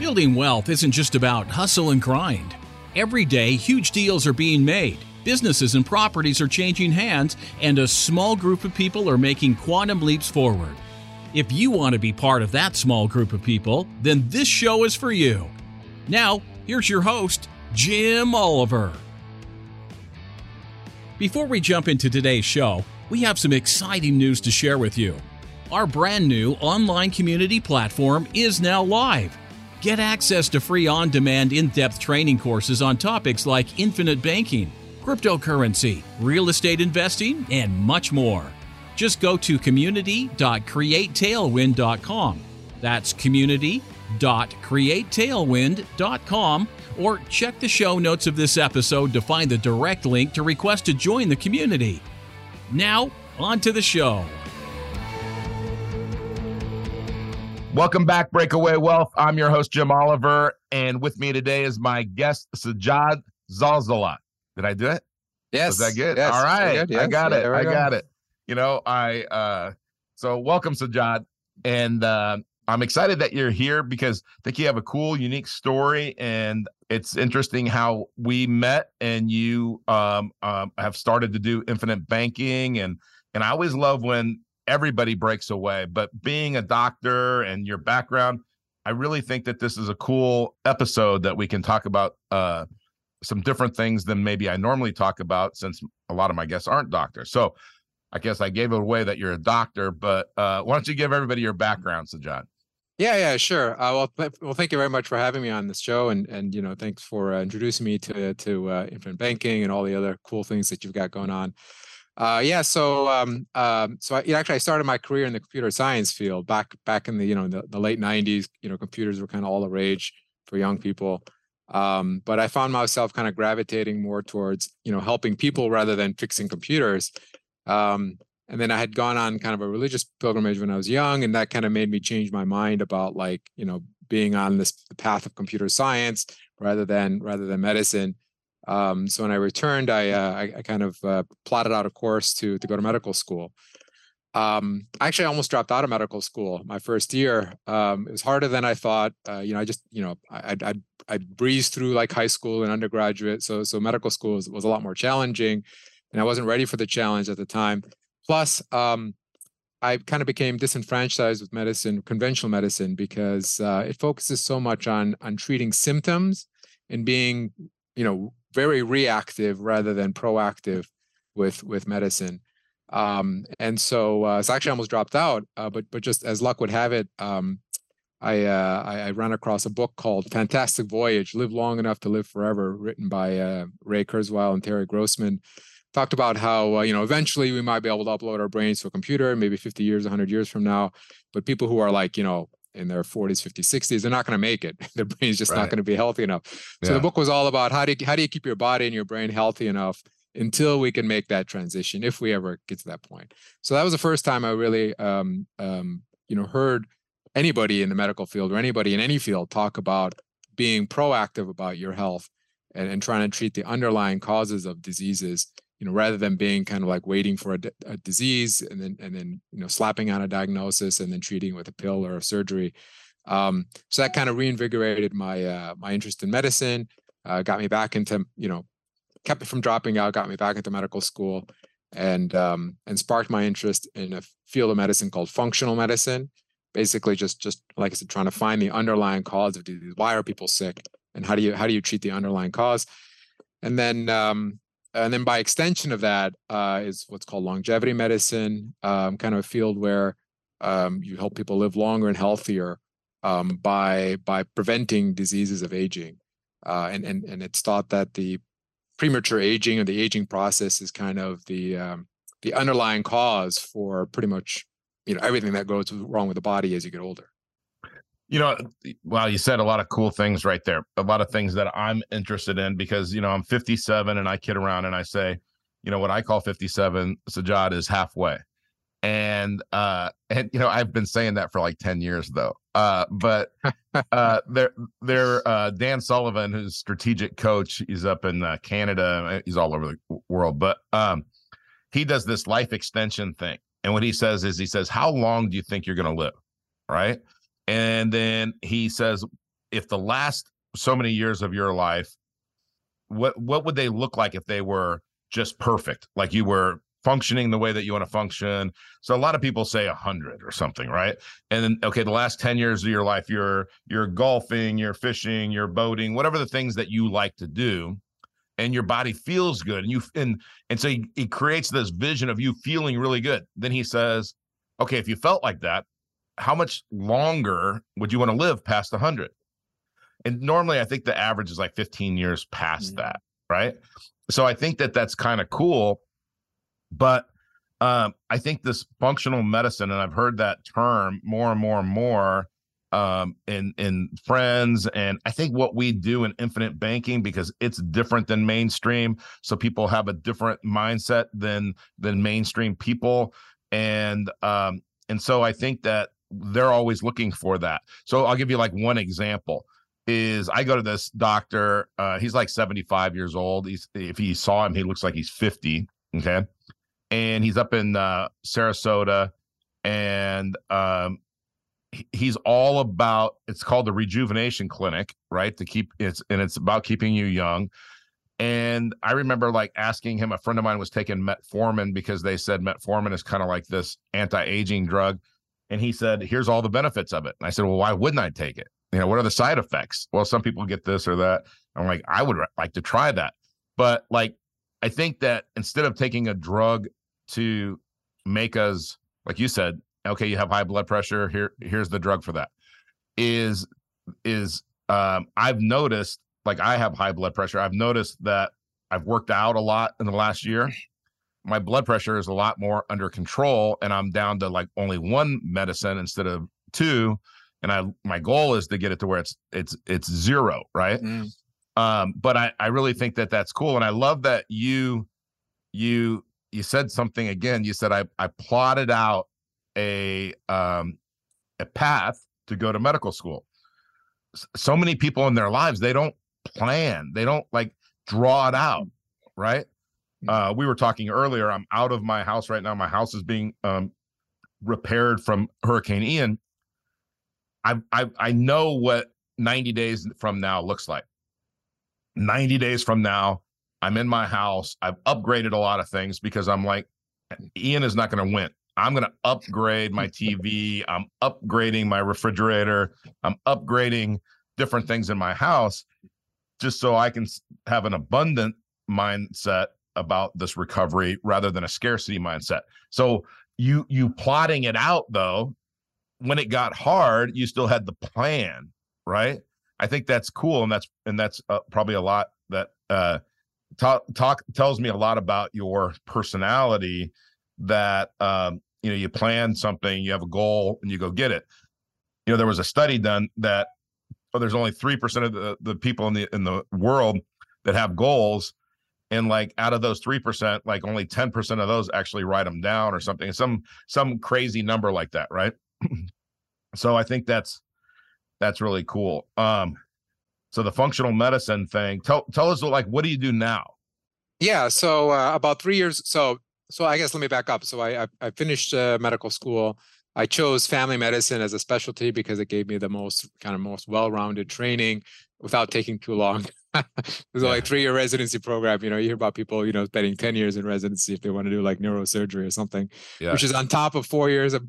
Building wealth isn't just about hustle and grind. Every day, huge deals are being made, businesses and properties are changing hands, and a small group of people are making quantum leaps forward. If you want to be part of that small group of people, then this show is for you. Now, here's your host, Jim Oliver. Before we jump into today's show, we have some exciting news to share with you. Our brand new online community platform is now live. Get access to free on-demand in-depth training courses on topics like infinite banking, cryptocurrency, real estate investing, and much more. Just go to community.createtailwind.com. That's community.createtailwind.com, or check the show notes of this episode to find the direct link to request to join the community. Now, on to the show. Welcome back, Breakaway Wealth. I'm your host, Jim Oliver, and with me today is my guest, Sajad Zazalat. Did I do it? Yes. Was that good? Yes. All right. Good. Yes. I got it. You know, so welcome, Sajad. And I'm excited that you're here because I think you have a cool, unique story. And it's interesting how we met and you have started to do infinite banking. And I always love when everybody breaks away. But being a doctor and your background, I really think that this is a cool episode that we can talk about some different things than maybe I normally talk about, since a lot of my guests aren't doctors. So I guess I gave it away that you're a doctor, but why don't you give everybody your background, Sajad? Yeah, sure. Well, thank you very much for having me on this show, and you know, thanks for introducing me to infinite banking and all the other cool things that you've got going on. So I started my career in the computer science field back in the late '90s. You know, computers were kind of all the rage for young people. But I found myself kind of gravitating more towards, you know, helping people rather than fixing computers. And then I had gone on kind of a religious pilgrimage when I was young, and that kind of made me change my mind about, like, you know, being on this path of computer science rather than medicine. So when I returned, I plotted out a course to go to medical school. Actually, I almost dropped out of medical school my first year. It was harder than I thought. I breezed through like high school and undergraduate. So medical school was a lot more challenging, and I wasn't ready for the challenge at the time. Plus, I kind of became disenfranchised with medicine, conventional medicine, because it focuses so much on treating symptoms and being, you know, very reactive rather than proactive with medicine. So actually I almost dropped out, but just as luck would have it, I ran across a book called Fantastic Voyage, Live Long Enough to Live Forever, written by Ray Kurzweil and Terry Grossman. Talked about how, you know, eventually we might be able to upload our brains to a computer, maybe 50 years, 100 years from now, but people who are, like, you know, in their 40s, 50s, 60s, they're not going to make it. Their brain's just not going to be healthy enough. So the book was all about how do you keep your body and your brain healthy enough until we can make that transition, if we ever get to that point. So that was the first time I really, heard anybody in the medical field or anybody in any field talk about being proactive about your health and trying to treat the underlying causes of diseases, you know, rather than being kind of like waiting for a disease and then, you know, slapping on a diagnosis and then treating with a pill or a surgery. So that kind of reinvigorated my interest in medicine, got me back into, you know, kept me from dropping out, got me back into medical school, and sparked my interest in a field of medicine called functional medicine. Basically, just like I said, trying to find the underlying cause of disease. Why are people sick, and how do you treat the underlying cause? And then by extension of that is what's called longevity medicine, kind of a field where you help people live longer and healthier by preventing diseases of aging, and it's thought that the premature aging or the aging process is kind of the underlying cause for pretty much, you know, everything that goes wrong with the body as you get older. You know, well, you said a lot of cool things right there. A lot of things that I'm interested in, because, you know, I'm 57 and I kid around and I say, you know, what I call 57, Sajad, is halfway. And you know, I've been saying that for like 10 years though. But Dan Sullivan, who's strategic coach, he's up in Canada, he's all over the world, but he does this life extension thing. And what he says, how long do you think you're going to live? Right. And then he says, if the last so many years of your life, what would they look like if they were just perfect? Like you were functioning the way that you want to function. So a lot of people say 100 or something, right? And then, okay, the last 10 years of your life, you're golfing, you're fishing, you're boating, whatever the things that you like to do, and your body feels good. And so he creates this vision of you feeling really good. Then he says, okay, if you felt like that, how much longer would you want to live past 100? And normally I think the average is like 15 years past that, right? So I think that that's kind of cool. But I think this functional medicine, and I've heard that term more and more and more in friends, and I think what we do in infinite banking, because it's different than mainstream, so people have a different mindset than mainstream people, and so I think that they're always looking for that. So I'll give you like one example. Is I go to this doctor, he's like 75 years old. If he saw him, he looks like he's 50. Okay. And he's up in Sarasota, and he's all about, it's called the Rejuvenation Clinic, right? It's about keeping you young. And I remember like asking him, a friend of mine was taking metformin because they said metformin is kind of like this anti-aging drug. And he said, here's all the benefits of it. And I said, well, why wouldn't I take it? You know, what are the side effects? Well, some people get this or that. I'm like, I would like to try that. But like, I think that instead of taking a drug to make us, like you said, okay, you have high blood pressure, here's the drug for that, I've noticed, like I have high blood pressure. I've noticed that I've worked out a lot in the last year. My blood pressure is a lot more under control, and I'm down to like only one medicine instead of two. And my goal is to get it to where it's zero, right? Mm. But I really think that that's cool. And I love that you said something again. You said, I plotted out a path to go to medical school. So many people in their lives, they don't plan. They don't like draw it out, right? We were talking earlier, I'm out of my house right now. My house is being repaired from Hurricane Ian. I know what 90 days from now looks like. 90 days from now, I'm in my house. I've upgraded a lot of things because I'm like, Ian is not going to win. I'm going to upgrade my TV. I'm upgrading my refrigerator. I'm upgrading different things in my house just so I can have an abundant mindset about this recovery rather than a scarcity mindset. So you plotting it out, though, when it got hard, you still had the plan, right? I think that's cool. And that's probably a lot that tells me a lot about your personality, that, you plan something, you have a goal, and you go get it. You know, there was a study done that there's only 3% of the people in the world that have goals. And like out of those 3%, like only 10% of those actually write them down or something, some crazy number like that, right? So I think that's really cool. So the functional medicine thing, tell us, like, what do you do now? Yeah. So about 3 years. So I guess let me back up. So I finished medical school. I chose family medicine as a specialty because it gave me the most well-rounded training without taking too long. It was like 3-year residency program. You know, you hear about people, spending 10 years in residency if they want to do like neurosurgery or something, which is on top of 4 years of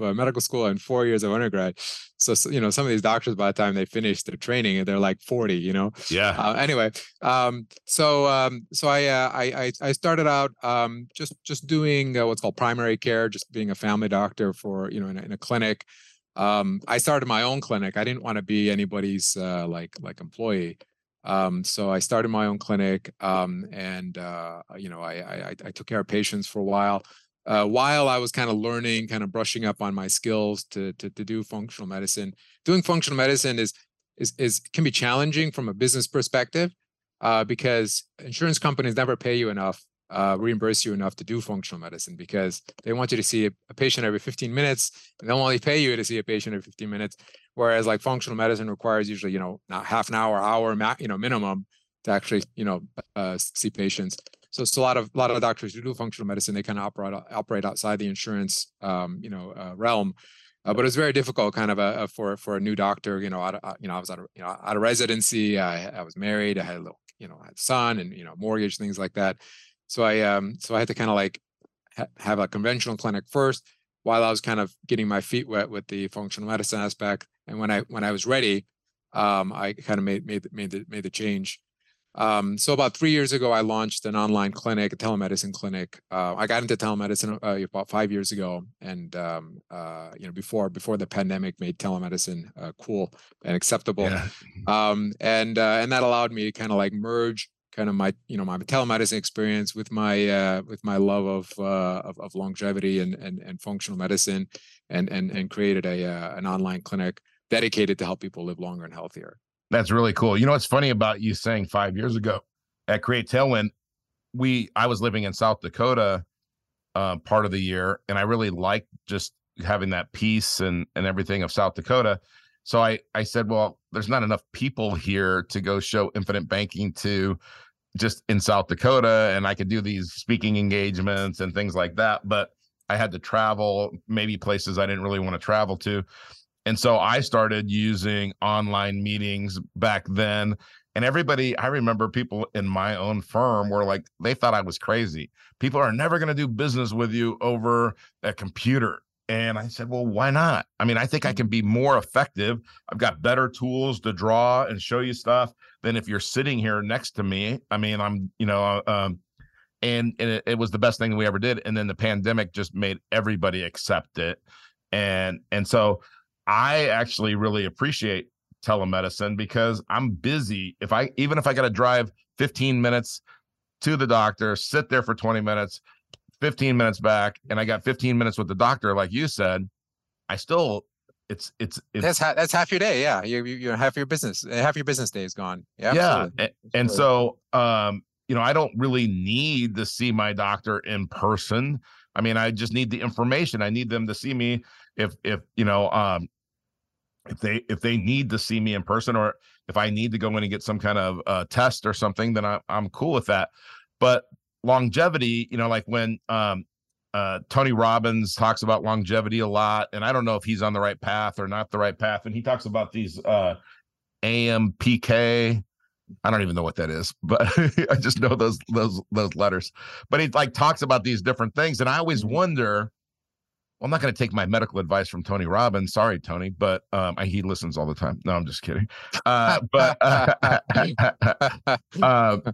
medical school and 4 years of undergrad. So, some of these doctors, by the time they finish their training, they're like 40, Yeah. So I started out just doing what's called primary care, just being a family doctor for, in a clinic. I started my own clinic. I didn't want to be anybody's like employee. So I started my own clinic, I took care of patients for a while I was kind of learning, kind of brushing up on my skills to do functional medicine. Doing functional medicine is can be challenging from a business perspective, because insurance companies never pay you enough, reimburse you enough to do functional medicine, because they want you to see a patient every 15 minutes, and they'll only pay you to see a patient every 15 minutes. Whereas like functional medicine requires usually, not half an hour, minimum to actually, see patients. So it's a lot of doctors who do functional medicine, they kind of operate outside the insurance, realm. But it was very difficult, kind of for a new doctor. I was out of residency. I was married. I had a little, I had a son and mortgage, things like that. So I had to kind of like have a conventional clinic first, while I was kind of getting my feet wet with the functional medicine aspect. And when I was ready, I kind of made the change. So about 3 years ago, I launched an online clinic, a telemedicine clinic. I got into telemedicine about 5 years ago, and before the pandemic made telemedicine cool and acceptable, yeah. And that allowed me to kind of like merge kind of my my telemedicine experience with my love of longevity and functional medicine, and created an online clinic dedicated to help people live longer and healthier. That's really cool. You know, what's funny about you saying 5 years ago at Create Tailwind, I was living in South Dakota part of the year, and I really liked just having that peace and everything of South Dakota. So I said, well, there's not enough people here to go show infinite banking to just in South Dakota, and I could do these speaking engagements and things like that. But I had to travel maybe places I didn't really want to travel to. And so I started using online meetings back then, and everybody, I remember people in my own firm were like, they thought I was crazy. People are never going to do business with you over a computer. And I said, well, why not? I mean, I think I can be more effective. I've got better tools to draw and show you stuff than if you're sitting here next to me. I mean, I'm, and it was the best thing we ever did. And then the pandemic just made everybody accept it. And so I actually really appreciate telemedicine because I'm busy. Even if I got to drive 15 minutes to the doctor, sit there for 20 minutes, 15 minutes back, and I got 15 minutes with the doctor, like you said, I still, it's that's half your day. Yeah. You're half your business day is gone. Yeah. Yeah. And so, I don't really need to see my doctor in person. I mean, I just need the information. I need them to see me if they need to see me in person, or if I need to go in and get some kind of test or something, then I'm cool with that. But longevity, like when Tony Robbins talks about longevity a lot, and I don't know if he's on the right path or not the right path. And he talks about these AMPK. I don't even know what that is, but I just know those letters. But he like talks about these different things, and I always wonder. Well, I'm not going to take my medical advice from Tony Robbins. Sorry, Tony, but he listens all the time. No, I'm just kidding. I'm not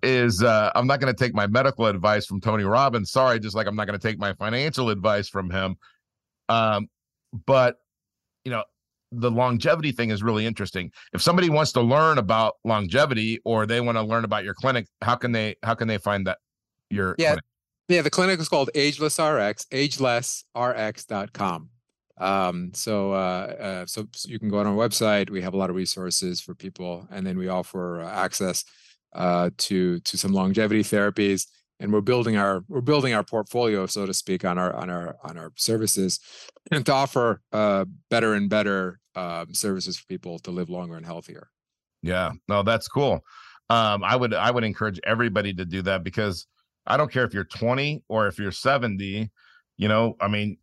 going to take my medical advice from Tony Robbins. Sorry, just like I'm not going to take my financial advice from him. But the longevity thing is really interesting. If somebody wants to learn about longevity, or they want to learn about your clinic, how can they find that your clinic? Yeah, the clinic is called AgelessRx, AgelessRx.com. So you can go on our website. We have a lot of resources for people, and then we offer access to some longevity therapies. And we're building our portfolio, so to speak, on our services, and to offer better and better services for people to live longer and healthier. Yeah, no, that's cool. I would encourage everybody to do that, because I don't care if you're 20 or if you're 70, I mean,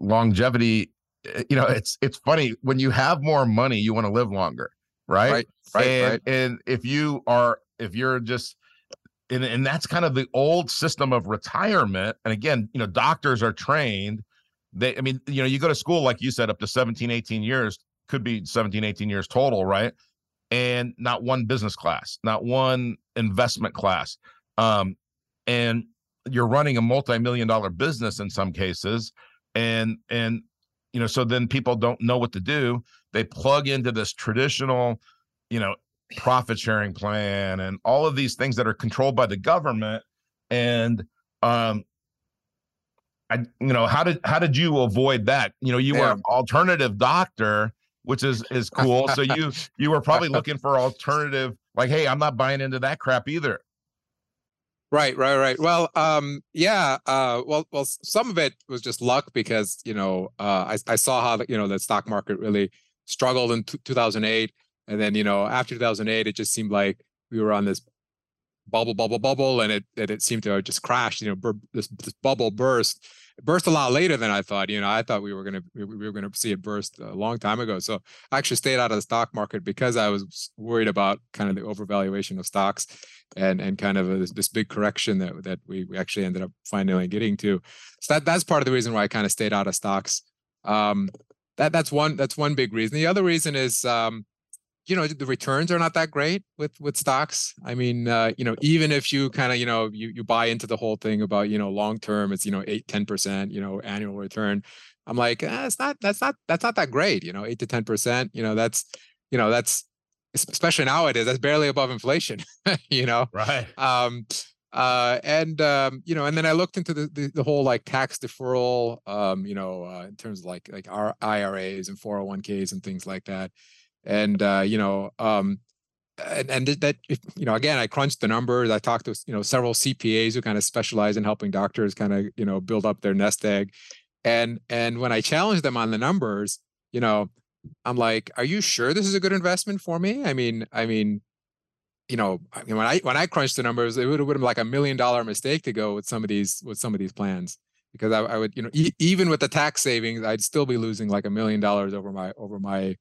longevity, it's funny, when you have more money, you want to live longer, right? Right. And if you're just, and that's kind of the old system of retirement. And again, doctors are trained. You go to school, like you said, up to 17, 18 years, could be 17, 18 years total, right? And not one business class, not one investment class. And you're running a multi-million-dollar business in some cases. And so then people don't know what to do. They plug into this traditional, profit sharing plan and all of these things that are controlled by the government. And, how did you avoid that? You were an alternative doctor, which is cool. So you were probably looking for alternative, like, hey, I'm not buying into that crap either. Right. Well, well, some of it was just luck, because, I saw how, the stock market really struggled in 2008. And then, after 2008, it just seemed like we were on this bubble, and it seemed to just crash, this bubble burst. It burst a lot later than I thought. You know, I thought we were going to see it burst a long time ago. So I actually stayed out of the stock market because I was worried about kind of the overvaluation of stocks and kind of this big correction that we actually ended up finally getting to. So that's part of the reason why I kind of stayed out of stocks. That's one big reason. The other reason is, you know, the returns are not that great with stocks. I mean, you know, even if you kind of, you know, you buy into the whole thing about, you know, long term, it's, you know, 8-10%, you know, annual return. I'm like, that's not that great. You know, 8 to 10%. You know, that's especially nowadays. That's barely above inflation. You know, right. You know, and then I looked into the whole like tax deferral, you know, in terms of like our IRAs and 401ks and things like that. And, you know, and that, you know, again, I crunched the numbers. I talked to, you know, several CPAs who kind of specialize in helping doctors kind of, you know, build up their nest egg. And when I challenged them on the numbers, you know, I'm like, are you sure this is a good investment for me? I mean, you know, when I crunched the numbers, it would have been like $1 million mistake to go with some of these plans, because I would, you know, even with the tax savings, I'd still be losing like $1 million over my,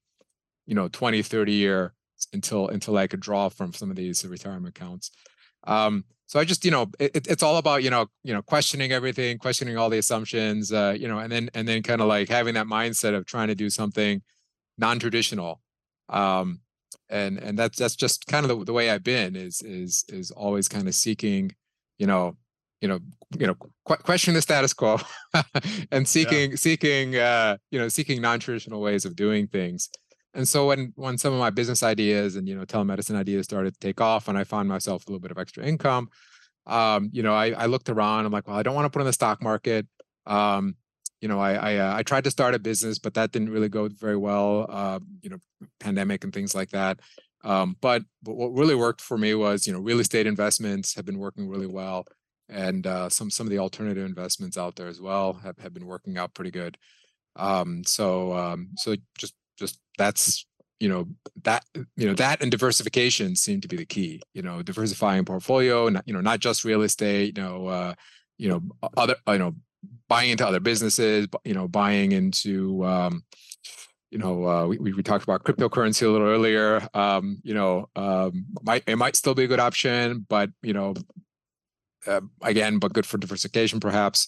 you know, 20, 30 year until I could draw from some of these retirement accounts. So I just, you know, it's all about, you know, questioning everything, questioning all the assumptions, you know, and then kind of like having that mindset of trying to do something non-traditional. And that's just kind of the way I've been is always kind of seeking, you know, question the status quo and seeking non-traditional ways of doing things. And so when some of my business ideas and, you know, telemedicine ideas started to take off and I found myself a little bit of extra income, you know, I looked around, I'm like, well, I don't want to put in the stock market. You know, I tried to start a business, but that didn't really go very well. You know, pandemic and things like that. But what really worked for me was, you know, real estate investments have been working really well, and some of the alternative investments out there as well have been working out pretty good. So just that's, that and diversification seem to be the key. You know, diversifying portfolio, and, you know, not just real estate. You know, other, you know, buying into other businesses, you know, buying into, you know, we talked about cryptocurrency a little earlier, you know, it might still be a good option, but, you know, again, but good for diversification perhaps.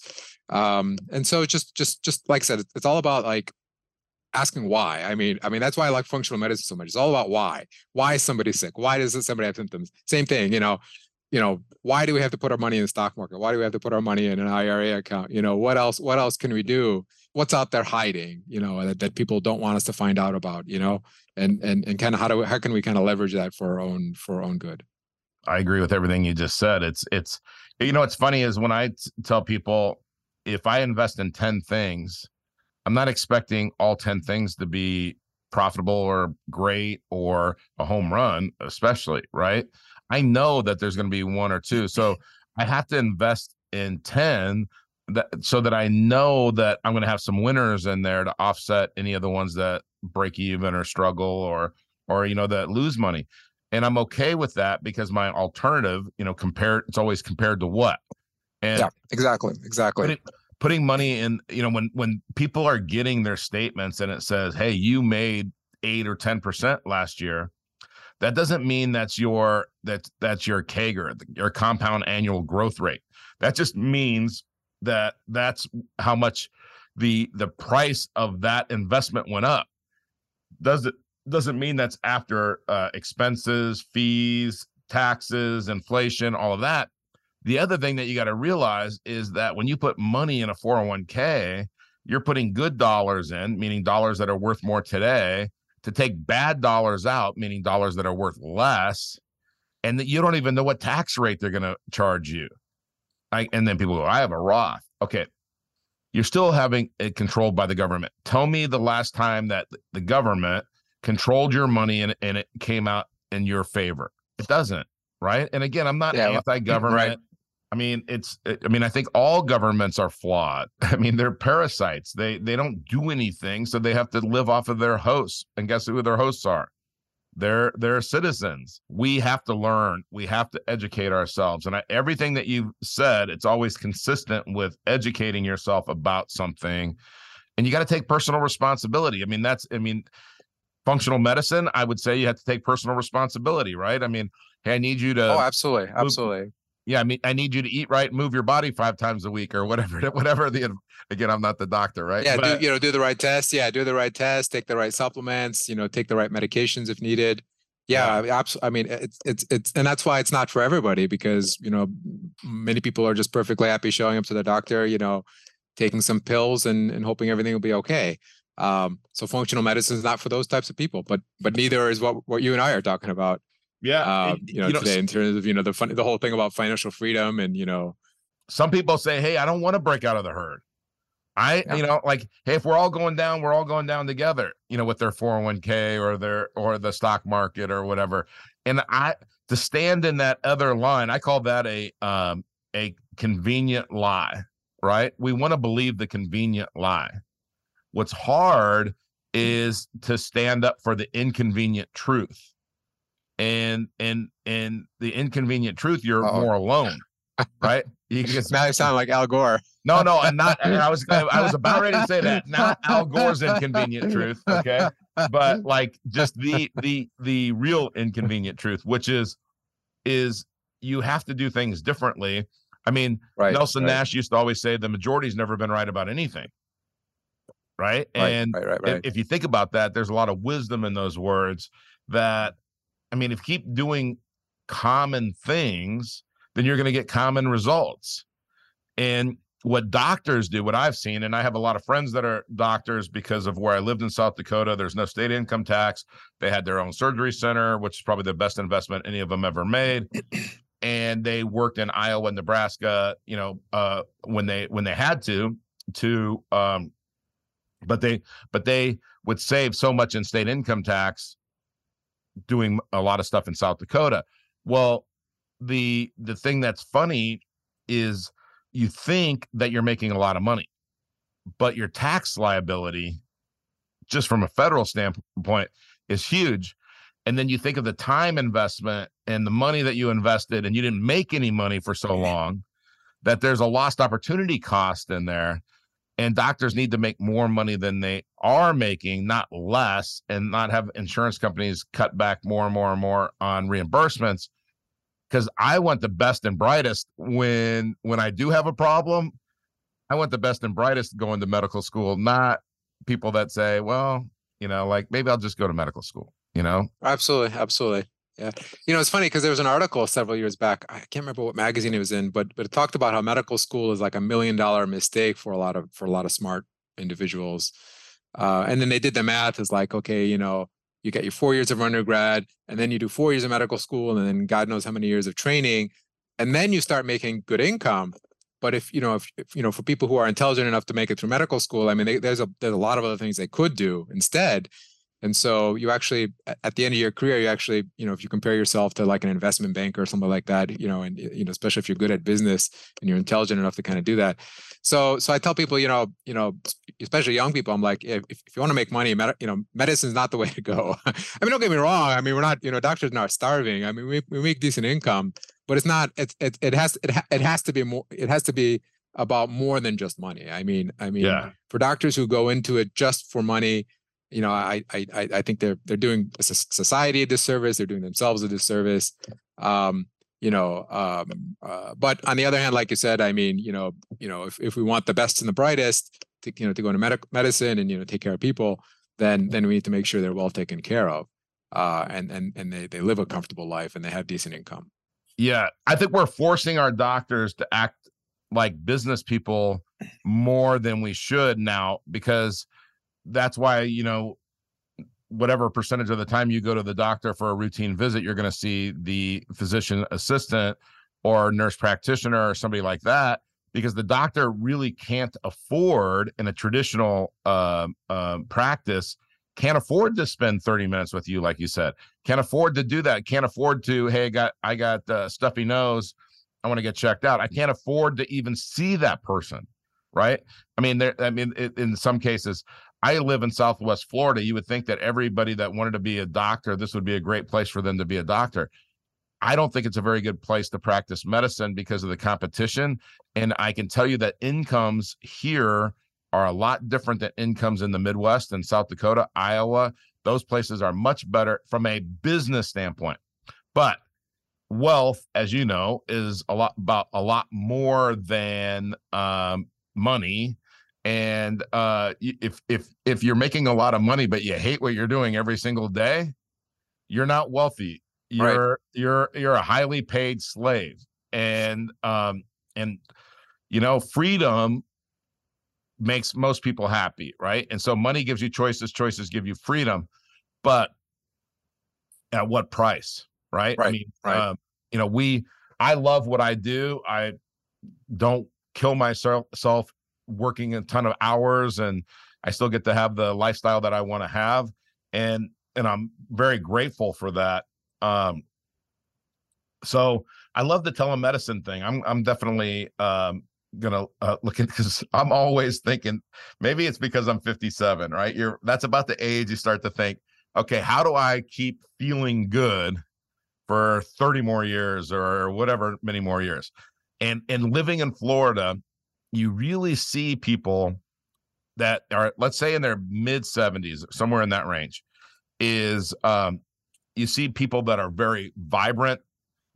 And so just like I said, it's all about like asking why. I mean, that's why I like functional medicine so much. It's all about why. Why is somebody sick? Why does somebody have symptoms? Same thing, you know, why do we have to put our money in the stock market? Why do we have to put our money in an IRA account? You know, what else can we do? What's out there hiding, you know, that people don't want us to find out about, you know, and kind of how can we kind of leverage that for our own good? I agree with everything you just said. It's, you know, what's funny is when I tell people, if I invest in 10 things, I'm not expecting all 10 things to be profitable or great or a home run, especially, right? I know that there's going to be one or two. So I have to invest in 10 so that I know that I'm going to have some winners in there to offset any of the ones that break even or struggle or, you know, that lose money. And I'm okay with that because my alternative, you know, it's always compared to what? And yeah, exactly. Putting money in, you know, when people are getting their statements and it says, hey, you made 8 or 10% last year. That doesn't mean that's your CAGR, your compound annual growth rate. That just means that that's how much the price of that investment went up. Doesn't mean that's after expenses, fees, taxes, inflation, all of that. The other thing that you got to realize is that when you put money in a 401k, you're putting good dollars in, meaning dollars that are worth more today, to take bad dollars out, meaning dollars that are worth less, and that you don't even know what tax rate they're going to charge you. And then people go, I have a Roth. Okay. You're still having it controlled by the government. Tell me the last time that the government controlled your money and it came out in your favor. It doesn't, right? And again, I'm not anti-government. Right. I think all governments are flawed. I mean, they're parasites. They don't do anything, so they have to live off of their hosts. And guess who their hosts are? They're citizens. We have to learn. We have to educate ourselves. And everything that you've said, it's always consistent with educating yourself about something. And you got to take personal responsibility. I mean, functional medicine, I would say you have to take personal responsibility, right? I mean, hey, I need you to. Oh, absolutely. Absolutely. Yeah. I mean, I need you to eat right, move your body 5 times a week or whatever again, I'm not the doctor, right? Yeah. But, do the right test. Yeah. Do the right test, take the right supplements, take the right medications if needed. Yeah. Yeah. Absolutely. I mean, it's, and that's why it's not for everybody because, many people are just perfectly happy showing up to the doctor, taking some pills and hoping everything will be okay. So functional medicine is not for those types of people, but neither is what you and I are talking about. Yeah. Today in terms of, the whole thing about financial freedom and, some people say, hey, I don't want to break out of the herd. Hey, if we're all going down, together, with their 401k or the stock market or whatever. And to stand in that other line, I call that a convenient lie, right? We want to believe the convenient lie. What's hard is to stand up for the inconvenient truth. And the inconvenient truth, you're more alone, right? Now you sound like Al Gore. No, and not. I was about ready to say that. Not Al Gore's inconvenient truth, okay? But like just the real inconvenient truth, which is you have to do things differently. I mean, right, Nelson Nash used to always say the majority's never been right about anything, right? And if you think about that, there's a lot of wisdom in those words that. I mean, if you keep doing common things, then you're going to get common results. And what doctors do, what I've seen, and I have a lot of friends that are doctors because of where I lived in South Dakota, there's no state income tax. They had their own surgery center, which is probably the best investment any of them ever made. And they worked in Iowa and Nebraska, when they had to, but they would save so much in state income tax doing a lot of stuff in South Dakota. Well, the thing that's funny is you think that you're making a lot of money, but your tax liability, just from a federal standpoint, is huge. And then you think of the time investment and the money that you invested, and you didn't make any money for so long, that there's a lost opportunity cost in there. And doctors need to make more money than they are making, not less, and not have insurance companies cut back more and more and more on reimbursements. Because I want the best and brightest when I do have a problem. I want the best and brightest going to medical school, not people that say, well, maybe I'll just go to medical school, Absolutely. Absolutely. Yeah. It's funny because there was an article several years back. I can't remember what magazine it was in, but it talked about how medical school is like a $1 million mistake for a lot of smart individuals. And then they did the math. It's like, okay, you get your 4 years of undergrad and then you do 4 years of medical school and then God knows how many years of training. And then you start making good income. But if for people who are intelligent enough to make it through medical school, I mean, there's a lot of other things they could do instead. And so you actually, at the end of your career, you actually, if you compare yourself to like an investment banker or something like that, especially if you're good at business and you're intelligent enough to kind of do that. So I tell people, especially young people, I'm like, if you want to make money, medicine's not the way to go. I mean, don't get me wrong. I mean, we're not, doctors are not starving. I mean, we make decent income, but it's not, it has to be about more than just money. I mean, yeah. For doctors who go into it just for money, I think they're doing society a disservice. They're doing themselves a disservice. But on the other hand, like you said, I mean, if we want the best and the brightest to go into medicine and, take care of people, then we need to make sure they're well taken care of, and they live a comfortable life and they have decent income. Yeah. I think we're forcing our doctors to act like business people more than we should now, because that's why, whatever percentage of the time you go to the doctor for a routine visit, you're going to see the physician assistant or nurse practitioner or somebody like that, because the doctor really can't afford, in a traditional practice, can't afford to spend 30 minutes with you, like you said, can't afford to do that, can't afford to, hey, I got stuffy nose, I want to get checked out. I can't afford to even see that person, right? I mean, in some cases, I live in Southwest Florida. You would think that everybody that wanted to be a doctor, this would be a great place for them to be a doctor. I don't think it's a very good place to practice medicine because of the competition. And I can tell you that incomes here are a lot different than incomes in the Midwest and South Dakota, Iowa. Those places are much better from a business standpoint. But wealth, as you know, is about a lot more than money. And if you're making a lot of money, but you hate what you're doing every single day, you're not wealthy. You're a highly paid slave. And freedom makes most people happy, right? And so money gives you choices, choices give you freedom, but at what price, right? I love what I do. I don't kill myself working a ton of hours, and I still get to have the lifestyle that I want to have. And I'm very grateful for that. So I love the telemedicine thing. I'm definitely, gonna look at, because I'm always thinking, maybe it's because I'm 57, right? That's about the age you start to think, okay, how do I keep feeling good for 30 more years or whatever many more years? And living in Florida, you really see people that are, let's say, in their mid 70s, somewhere in that range, is you see people that are very vibrant.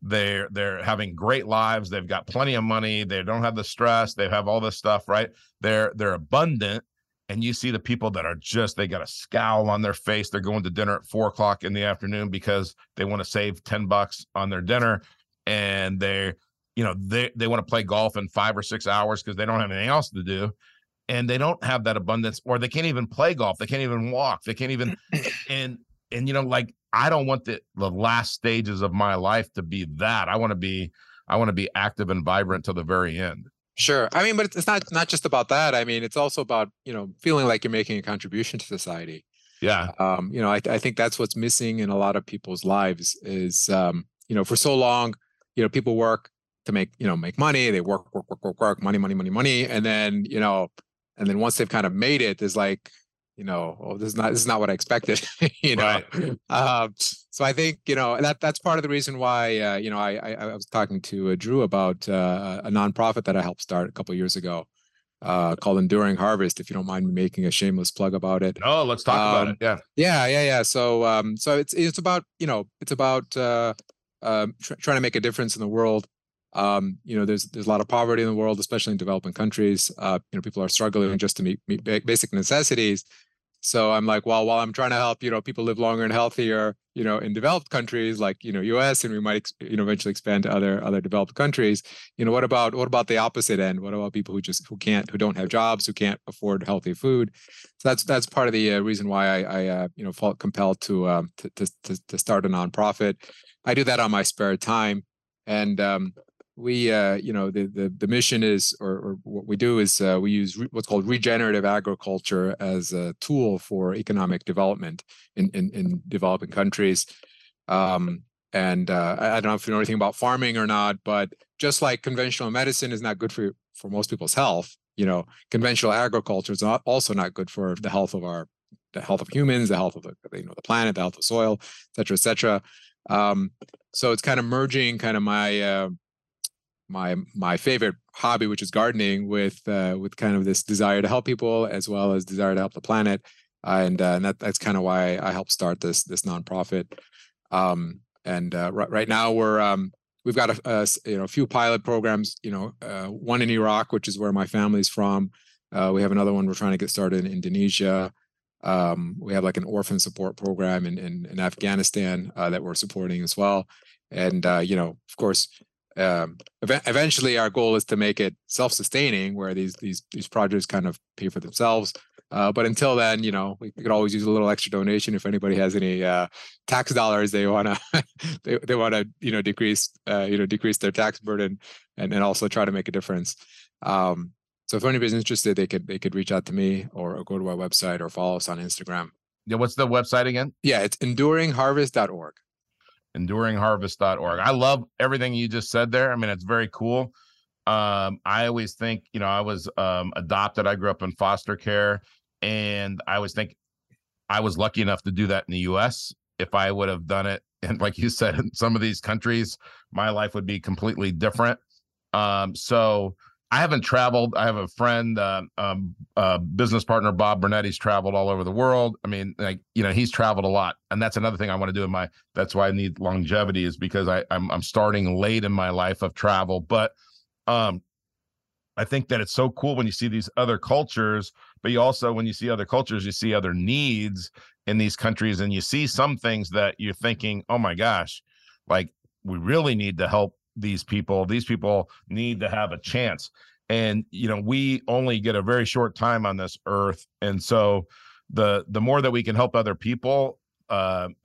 They're having great lives. They've got plenty of money. They don't have the stress. They have all this stuff, right? They're abundant. And you see the people that are just, they got a scowl on their face. They're going to dinner at 4:00 in the afternoon because they want to save $10 on their dinner. And they want to play golf in 5 or 6 hours because they don't have anything else to do. And they don't have that abundance, or they can't even play golf. They can't even walk. They can't even, and I don't want the last stages of my life to be that. I want to be active and vibrant till the very end. Sure. I mean, but it's not just about that. I mean, it's also about, feeling like you're making a contribution to society. Yeah. I think that's what's missing in a lot of people's lives is, for so long, people work to make money. They work, money. And then once they've kind of made it, there's like, this is not what I expected, Right. So I think, that's part of the reason why, I was talking to Drew about a nonprofit that I helped start a couple of years ago called Enduring Harvest, if you don't mind me making a shameless plug about it. Oh, let's talk about it. Yeah. So it's about trying to make a difference in the world. There's a lot of poverty in the world, especially in developing countries. People are struggling just to meet basic necessities. So I'm like, well, while I'm trying to help, people live longer and healthier, in developed countries like, US, and we might, eventually expand to other developed countries. What about the opposite end? What about people who don't have jobs, who can't afford healthy food? So that's part of the reason why I felt compelled to start a nonprofit. I do that on my spare time. And, the mission is, or what we do is we use what's called regenerative agriculture as a tool for economic development in developing countries. I don't know if you know anything about farming or not, but just like conventional medicine is not good for most people's health, conventional agriculture is also not good for the health of humans, the health of the planet, the health of soil, et cetera, et cetera. So it's kind of merging kind of my favorite hobby, which is gardening, with kind of this desire to help people as well as desire to help the planet, and that's kind of why I helped start this nonprofit. Right now we've got a few pilot programs. One in Iraq, which is where my family's from. We have another one we're trying to get started in Indonesia. We have like an orphan support program in Afghanistan that we're supporting as well. And of course. Eventually our goal is to make it self-sustaining, where these projects kind of pay for themselves. But until then, we could always use a little extra donation if anybody has any tax dollars they want to they want to decrease their tax burden and also try to make a difference. So if anybody's interested, they could reach out to me or go to our website or follow us on Instagram. Yeah, what's the website again? Yeah, it's enduringharvest.org. EnduringHarvest.org. I love everything you just said there. I mean, it's very cool. I always think, I was adopted. I grew up in foster care. And I was thinking, I was lucky enough to do that in the US. If I would have done it, and like you said, in some of these countries, my life would be completely different. So I haven't traveled. I have a friend, business partner, Bob Burnett. He's traveled all over the world. I mean, like, you know, he's traveled a lot. And that's another thing I want to do in my, that's why I need longevity, is because I'm starting late in my life of travel. But I think that it's so cool when you see these other cultures, but you also, when you see other cultures, you see other needs in these countries, and you see some things that you're thinking, oh my gosh, like, we really need to help these people. These people need to have a chance. And, you know, we only get a very short time on this earth. And so the more that we can help other people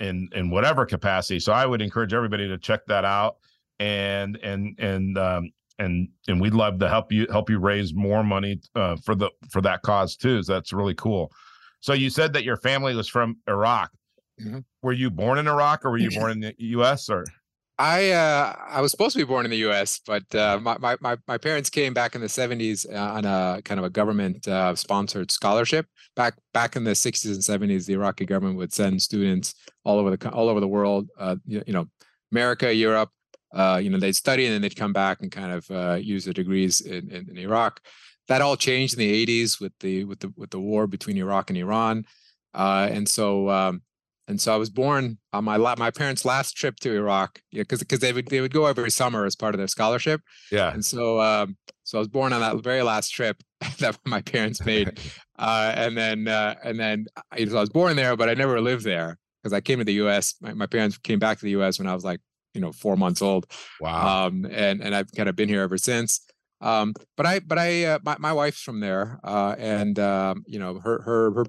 in whatever capacity. So I would encourage everybody to check that out. And we'd love to help you raise more money for that cause too. So that's really cool. So you said that your family was from Iraq. Mm-hmm. Were you born in Iraq, or were you born in the US, or? I was supposed to be born in the U.S., but my parents came back in the 70s on a kind of a government-sponsored scholarship. Back in the 60s and 70s, the Iraqi government would send students all over the world, America, Europe. They'd study and then they'd come back and kind of use their degrees in Iraq. That all changed in the 80s with the war between Iraq and Iran, And so I was born on my parents' last trip to Iraq, because they would go every summer as part of their scholarship. Yeah. And so I was born on that very last trip that my parents made, and then I was born there, but I never lived there because I came to the U.S. My parents came back to the U.S. when I was 4 months old. Wow. And I've kind of been here ever since. But my wife's from there, her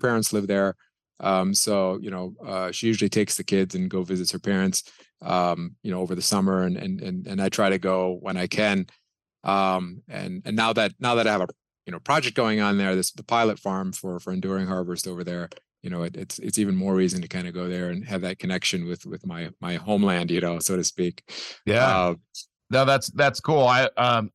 parents live there. So she usually takes the kids and go visits her parents, over the summer, and I try to go when I can. And now that I have a project going on there, the pilot farm for Enduring Harvest over there, it's even more reason to kind of go there and have that connection with my homeland, so to speak. Yeah. No, that's cool.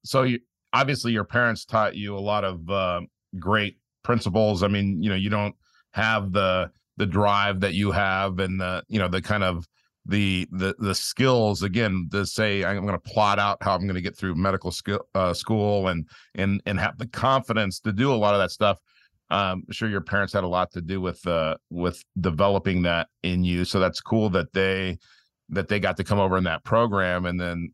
So obviously your parents taught you a lot of, great principles. I mean, you don't have the drive that you have, and the skills, again, to say, I'm going to plot out how I'm going to get through medical school and have the confidence to do a lot of that stuff. I'm sure your parents had a lot to do with developing that in you. So that's cool that they got to come over in that program. And then,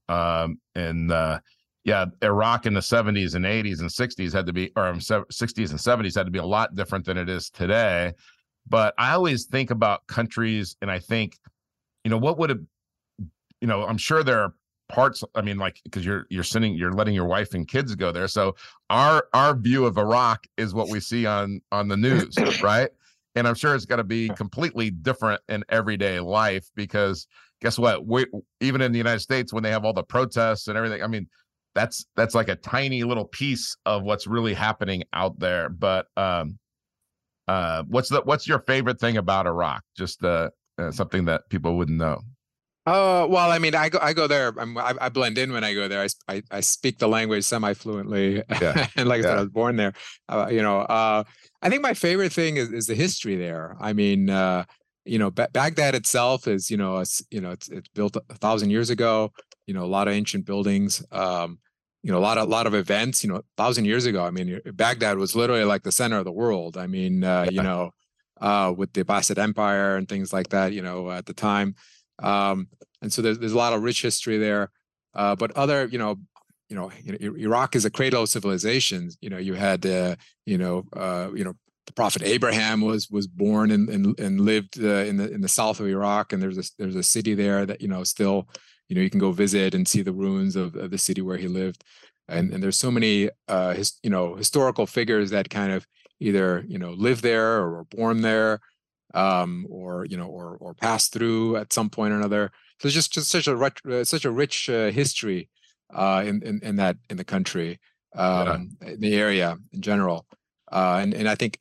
Iraq in the 70s and 80s and 60s had to be, or 60s and 70s had to be a lot different than it is today. But I always think about countries, and I think, I'm sure there are parts, I mean, like, because you're letting your wife and kids go there. So our view of Iraq is what we see on the news, right? And I'm sure it's got to be completely different in everyday life, because guess what? We, even in the United States, when they have all the protests and everything, I mean, that's like a tiny little piece of what's really happening out there. But what's your favorite thing about Iraq? Just something that people wouldn't know. Oh, well, I mean, I go there. I blend in when I go there. I speak the language semi-fluently. Yeah. And like I said, I was born there. I think my favorite thing is the history there. I mean, Baghdad itself is, it's built 1,000 years ago, a lot of ancient buildings, a lot of events, 1,000 years ago. I mean, Baghdad was literally like the center of the world. I mean, with the Abbasid Empire and things like that, at the time. And so there's a lot of rich history there. But other, Iraq is a cradle of civilizations. The prophet Abraham was born and lived in the south of Iraq, and there's a city there that still you can go visit and see the ruins of the city where he lived, and there's so many historical figures that kind of either live there or were born there, or passed through at some point or another. So it's just such a rich history in the country, in the area in general. I think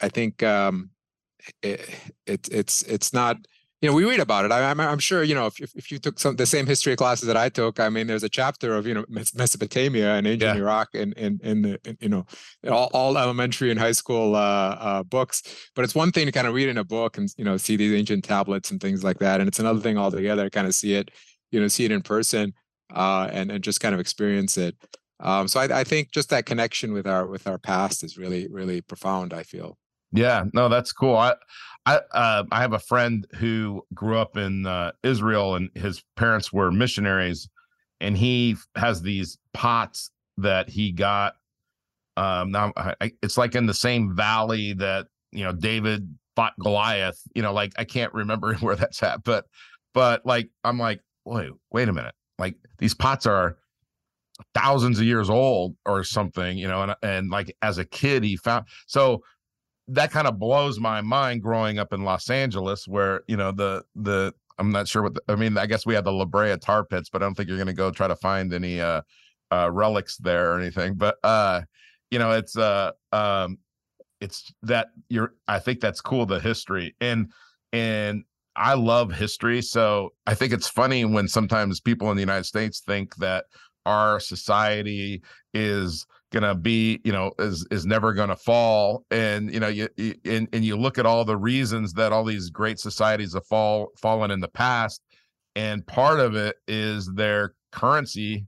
it's not you know, we read about it. I'm sure, you know, if you took the same history classes that I took, I mean, there's a chapter of, you know, Mesopotamia and ancient Iraq and you know, all elementary and high school books. But it's one thing to kind of read in a book and, you know, see these ancient tablets and things like that. And it's another thing altogether to kind of see it, you know, see it in person and just kind of experience it. So I think just that connection with our past is really, really profound, I feel. Yeah, no, that's cool. I have a friend who grew up in Israel, and his parents were missionaries, and he has these pots that he got. Now it's like in the same valley that, you know, David fought Goliath. You know, like I can't remember where that's at, but like I'm like, wait a minute, like these pots are thousands of years old or something, you know, and like as a kid he found so. That kind of blows my mind growing up in Los Angeles where, you know, I'm not sure what, I guess we had the La Brea tar pits, but I don't think you're going to go try to find any relics there or anything. But, you know, it's that I think that's cool, the history. And I love history. So I think it's funny when sometimes people in the United States think that our society is gonna be, you know, is never gonna fall, and you know, you look at all the reasons that all these great societies have fallen in the past, and part of it is their currency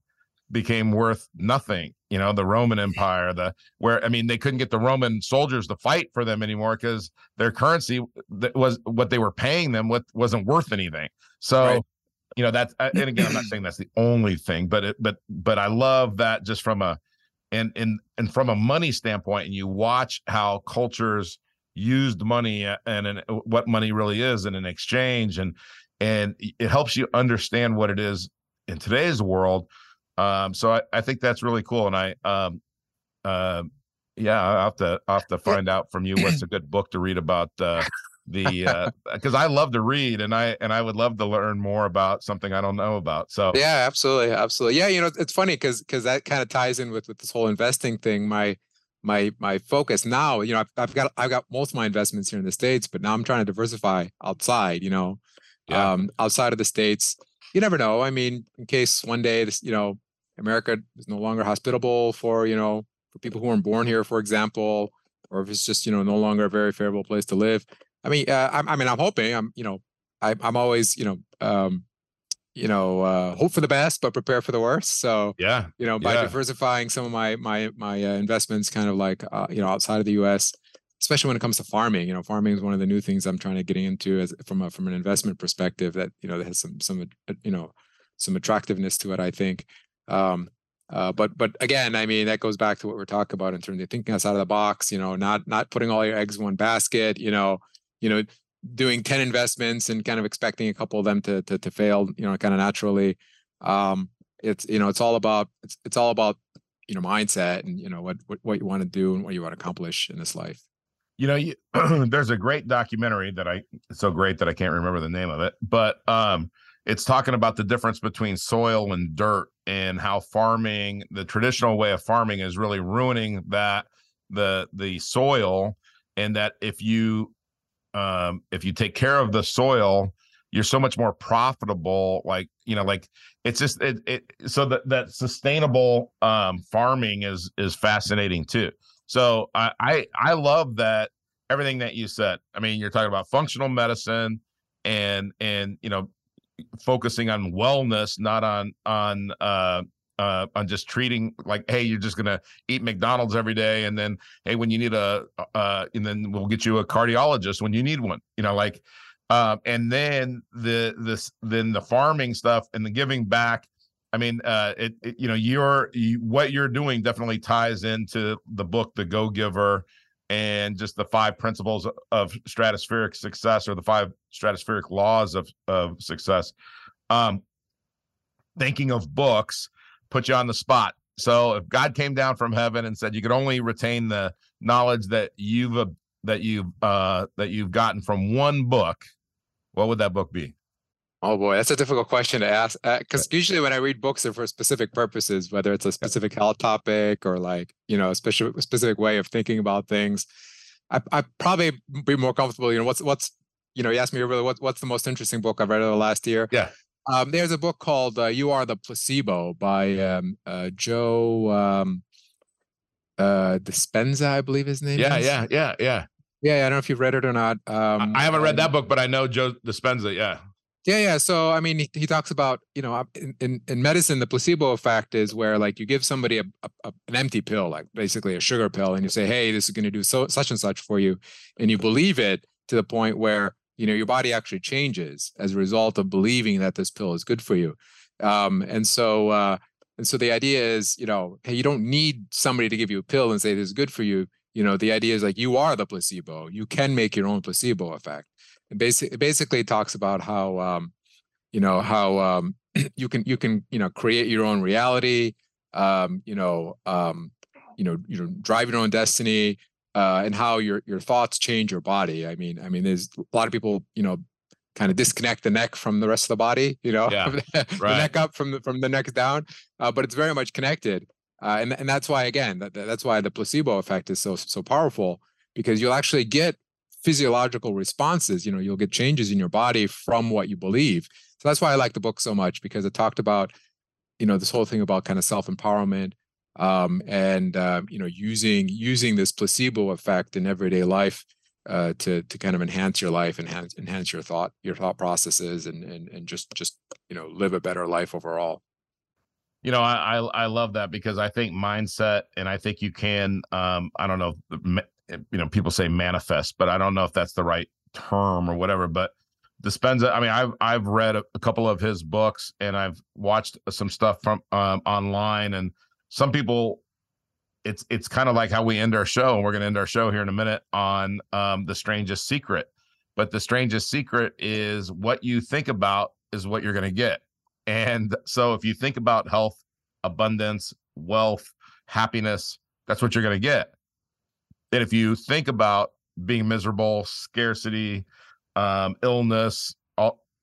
became worth nothing. You know, the Roman Empire, they couldn't get the Roman soldiers to fight for them anymore because their currency was what they were paying them wasn't worth anything. So. Right. You know, that's, and again, I'm not saying that's the only thing, but I love that just from and from a money standpoint, and you watch how cultures used money and what money really is in an exchange. And it helps you understand what it is in today's world. So I think that's really cool. And I'll have to find out from you what's a good book to read about, because I love to read and I would love to learn more about something I don't know about. So yeah, absolutely. Yeah, you know, it's funny because that kind of ties in with this whole investing thing. My focus now, you know, I've got most of my investments here in the States, but now I'm trying to diversify outside. You know, outside of the States, you never know. I mean, in case one day this, you know, America is no longer hospitable for, you know, for people who weren't born here, for example, or if it's just, you know, no longer a very favorable place to live. I mean, I'm hoping. I'm always, hope for the best, but prepare for the worst. So, yeah, you know, by diversifying some of my investments, kind of like, outside of the U.S., especially when it comes to farming. You know, farming is one of the new things I'm trying to get into from an investment perspective that, you know, that has some attractiveness to it, I think. But again, I mean, that goes back to what we're talking about in terms of thinking outside of the box, you know, not putting all your eggs in one basket, you know, doing 10 investments and kind of expecting a couple of them to fail, you know, kind of naturally. It's all about, you know, mindset and, you know, what you want to do and what you want to accomplish in this life. You know, there's a great documentary it's so great that I can't remember the name of it, but, it's talking about the difference between soil and dirt and how farming, the traditional way of farming, is really ruining that the soil, and that if you take care of the soil, you're so much more profitable. Like, you know, like it's just that sustainable farming is fascinating too. So I love that, everything that you said. I mean, you're talking about functional medicine and you know, focusing on wellness, not on just treating like, hey, you're just gonna eat McDonald's every day, and then hey, when you need and then we'll get you a cardiologist when you need one, you know, like, and then the farming stuff and the giving back. I mean, you know, what you're doing definitely ties into the book, The Go-Giver, and just the 5 principles of stratospheric success, or the 5 stratospheric laws of success. Thinking of books put you on the spot. So if God came down from heaven and said you could only retain the knowledge that you've gotten from one book, what would that book be? Oh boy, that's a difficult question to ask, because usually when I read books, they're for specific purposes, whether it's a specific health topic or, like, you know, a specific way of thinking about things. I'd probably be more comfortable, you know, what's you know, you asked me earlier, what's the most interesting book I've read over the last year? Yeah. There's a book called You Are the Placebo by Joe Dispenza, I believe his name is. Yeah. I don't know if you've read it or not. I haven't read that book, but I know Joe Dispenza. Yeah. So, I mean, he talks about, you know, in medicine, the placebo effect is where, like, you give somebody an empty pill, like basically a sugar pill, and you say, hey, this is going to do such and such for you. And you believe it to the point where, you know, your body actually changes as a result of believing that this pill is good for you. And so the idea is, you know, hey, you don't need somebody to give you a pill and say this is good for you. You know, the idea is, like, you are the placebo. You can make your own placebo effect. And basically it talks about how, you know, how you can, you know, create your own reality, you know, drive your own destiny, and how your thoughts change your body. I mean, there's a lot of people, you know, kind of disconnect the neck from the rest of the body, you know, the neck up from the neck down, but it's very much connected. And that's why, again, that's why the placebo effect is so powerful, because you'll actually get physiological responses. You know, you'll get changes in your body from what you believe. So that's why I like the book so much, because it talked about, you know, this whole thing about kind of self-empowerment, and you know, using this placebo effect in everyday life to kind of enhance your life, enhance your thought processes, and just you know, live a better life overall. You know, I love that, because I think mindset, and I think you can, I don't know, you know, people say manifest, but I don't know if that's the right term or whatever, but Dispenza, I mean, I've read a couple of his books, and I've watched some stuff from online, and some people, it's kind of like how we end our show, and we're going to end our show here in a minute on The Strangest Secret. But The Strangest Secret is what you think about is what you're going to get. And so if you think about health, abundance, wealth, happiness, that's what you're going to get. And if you think about being miserable, scarcity, illness,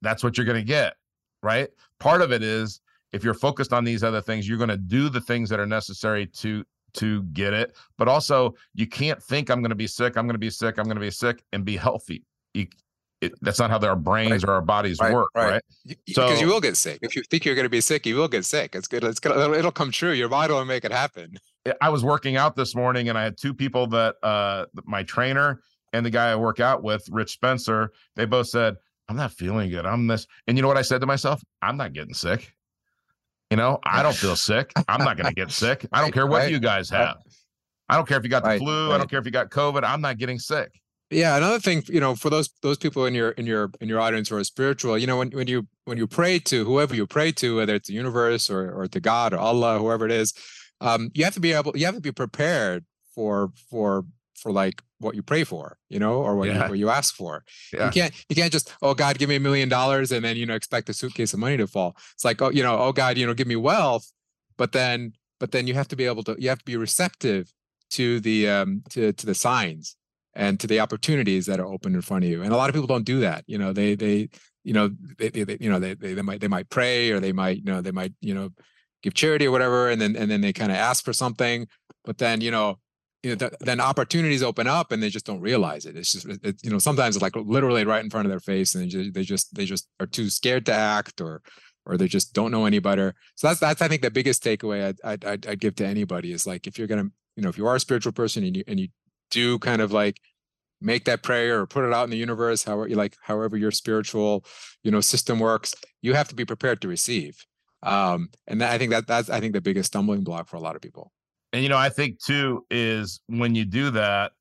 that's what you're going to get, right? Part of it is, if you're focused on these other things, you're going to do the things that are necessary to get it. But also, you can't think, I'm going to be sick, and be healthy. That's not how our brains or our bodies work, right? Because you will get sick. If you think you're going to be sick, you will get sick. It's good. It'll come true. Your body will make it happen. I was working out this morning, and I had two people that my trainer and the guy I work out with, Rich Spencer, they both said, I'm not feeling good. I'm this. And you know what I said to myself? I'm not getting sick. You know, I don't feel sick. I'm not going to get sick. I don't care what you guys have. I don't care if you got the flu. I don't care if you got COVID. I'm not getting sick. Yeah, another thing, you know, for those people in your audience who are spiritual, you know, when you pray to whoever you pray to, whether it's the universe or to God or Allah, whoever it is, you have to be prepared for like what you pray for, you know, or what you ask for. Yeah. You can't just, oh God, give me $1 million, and then, you know, expect a suitcase of money to fall. It's like, oh, you know, oh God, you know, give me wealth, but then you have to be receptive to the to the signs and to the opportunities that are open in front of you. And a lot of people don't do that. You know, they might pray, or they might give charity or whatever, and then they kind of ask for something, but then, then opportunities open up, and they just don't realize it. It's just, you know, sometimes it's like literally right in front of their face, and they just are too scared to act, or they just don't know any better. So that's I think the biggest takeaway I'd give to anybody is, like, if you're going to, you know, if you are a spiritual person and you do kind of like make that prayer or put it out in the universe, however your spiritual, you know, system works, you have to be prepared to receive. And I think that's the biggest stumbling block for a lot of people. And, you know, I think too, is when you do that,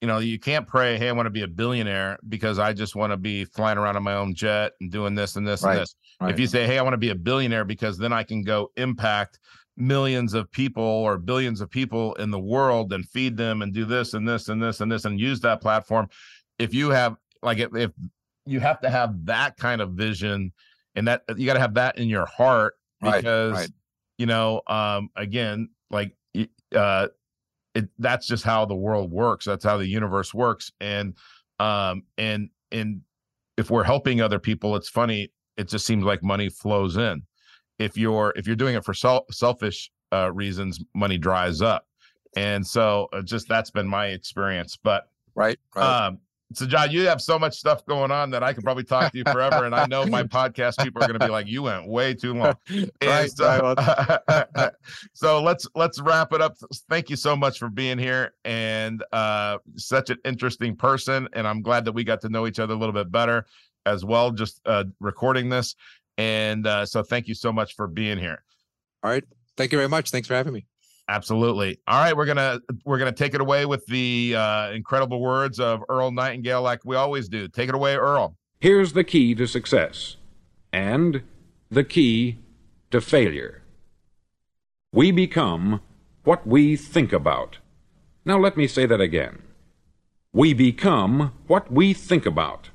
you know, you can't pray, hey, I want to be a billionaire because I just want to be flying around in my own jet and doing this and this and this. Right. If you say, hey, I want to be a billionaire because then I can go impact millions of people or billions of people in the world and feed them and do this and this and this and this and use that platform. If you have to have that kind of vision, and that you got to have that in your heart, because you know, again, like that's just how the world works. That's how the universe works. And if we're helping other people, it's funny. It just seems like money flows in. If you're doing it for selfish reasons, money dries up. And so just that's been my experience. But So John, you have so much stuff going on that I could probably talk to you forever. And I know my podcast people are going to be like, you went way too long. Right, so, so let's wrap it up. Thank you so much for being here, and such an interesting person. And I'm glad that we got to know each other a little bit better as well, just recording this. And so thank you so much for being here. All right. Thank you very much. Thanks for having me. Absolutely. All right. We're going to take it away with the incredible words of Earl Nightingale, like we always do. Take it away, Earl. Here's the key to success and the key to failure. We become what we think about. Now, let me say that again. We become what we think about.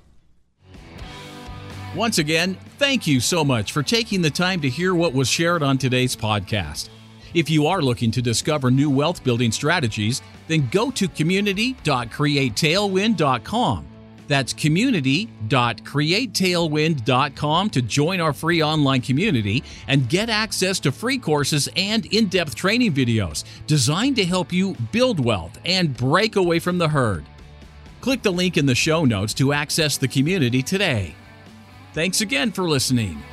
Once again, thank you so much for taking the time to hear what was shared on today's podcast. If you are looking to discover new wealth-building strategies, then go to community.createtailwind.com. That's community.createtailwind.com to join our free online community and get access to free courses and in-depth training videos designed to help you build wealth and break away from the herd. Click the link in the show notes to access the community today. Thanks again for listening.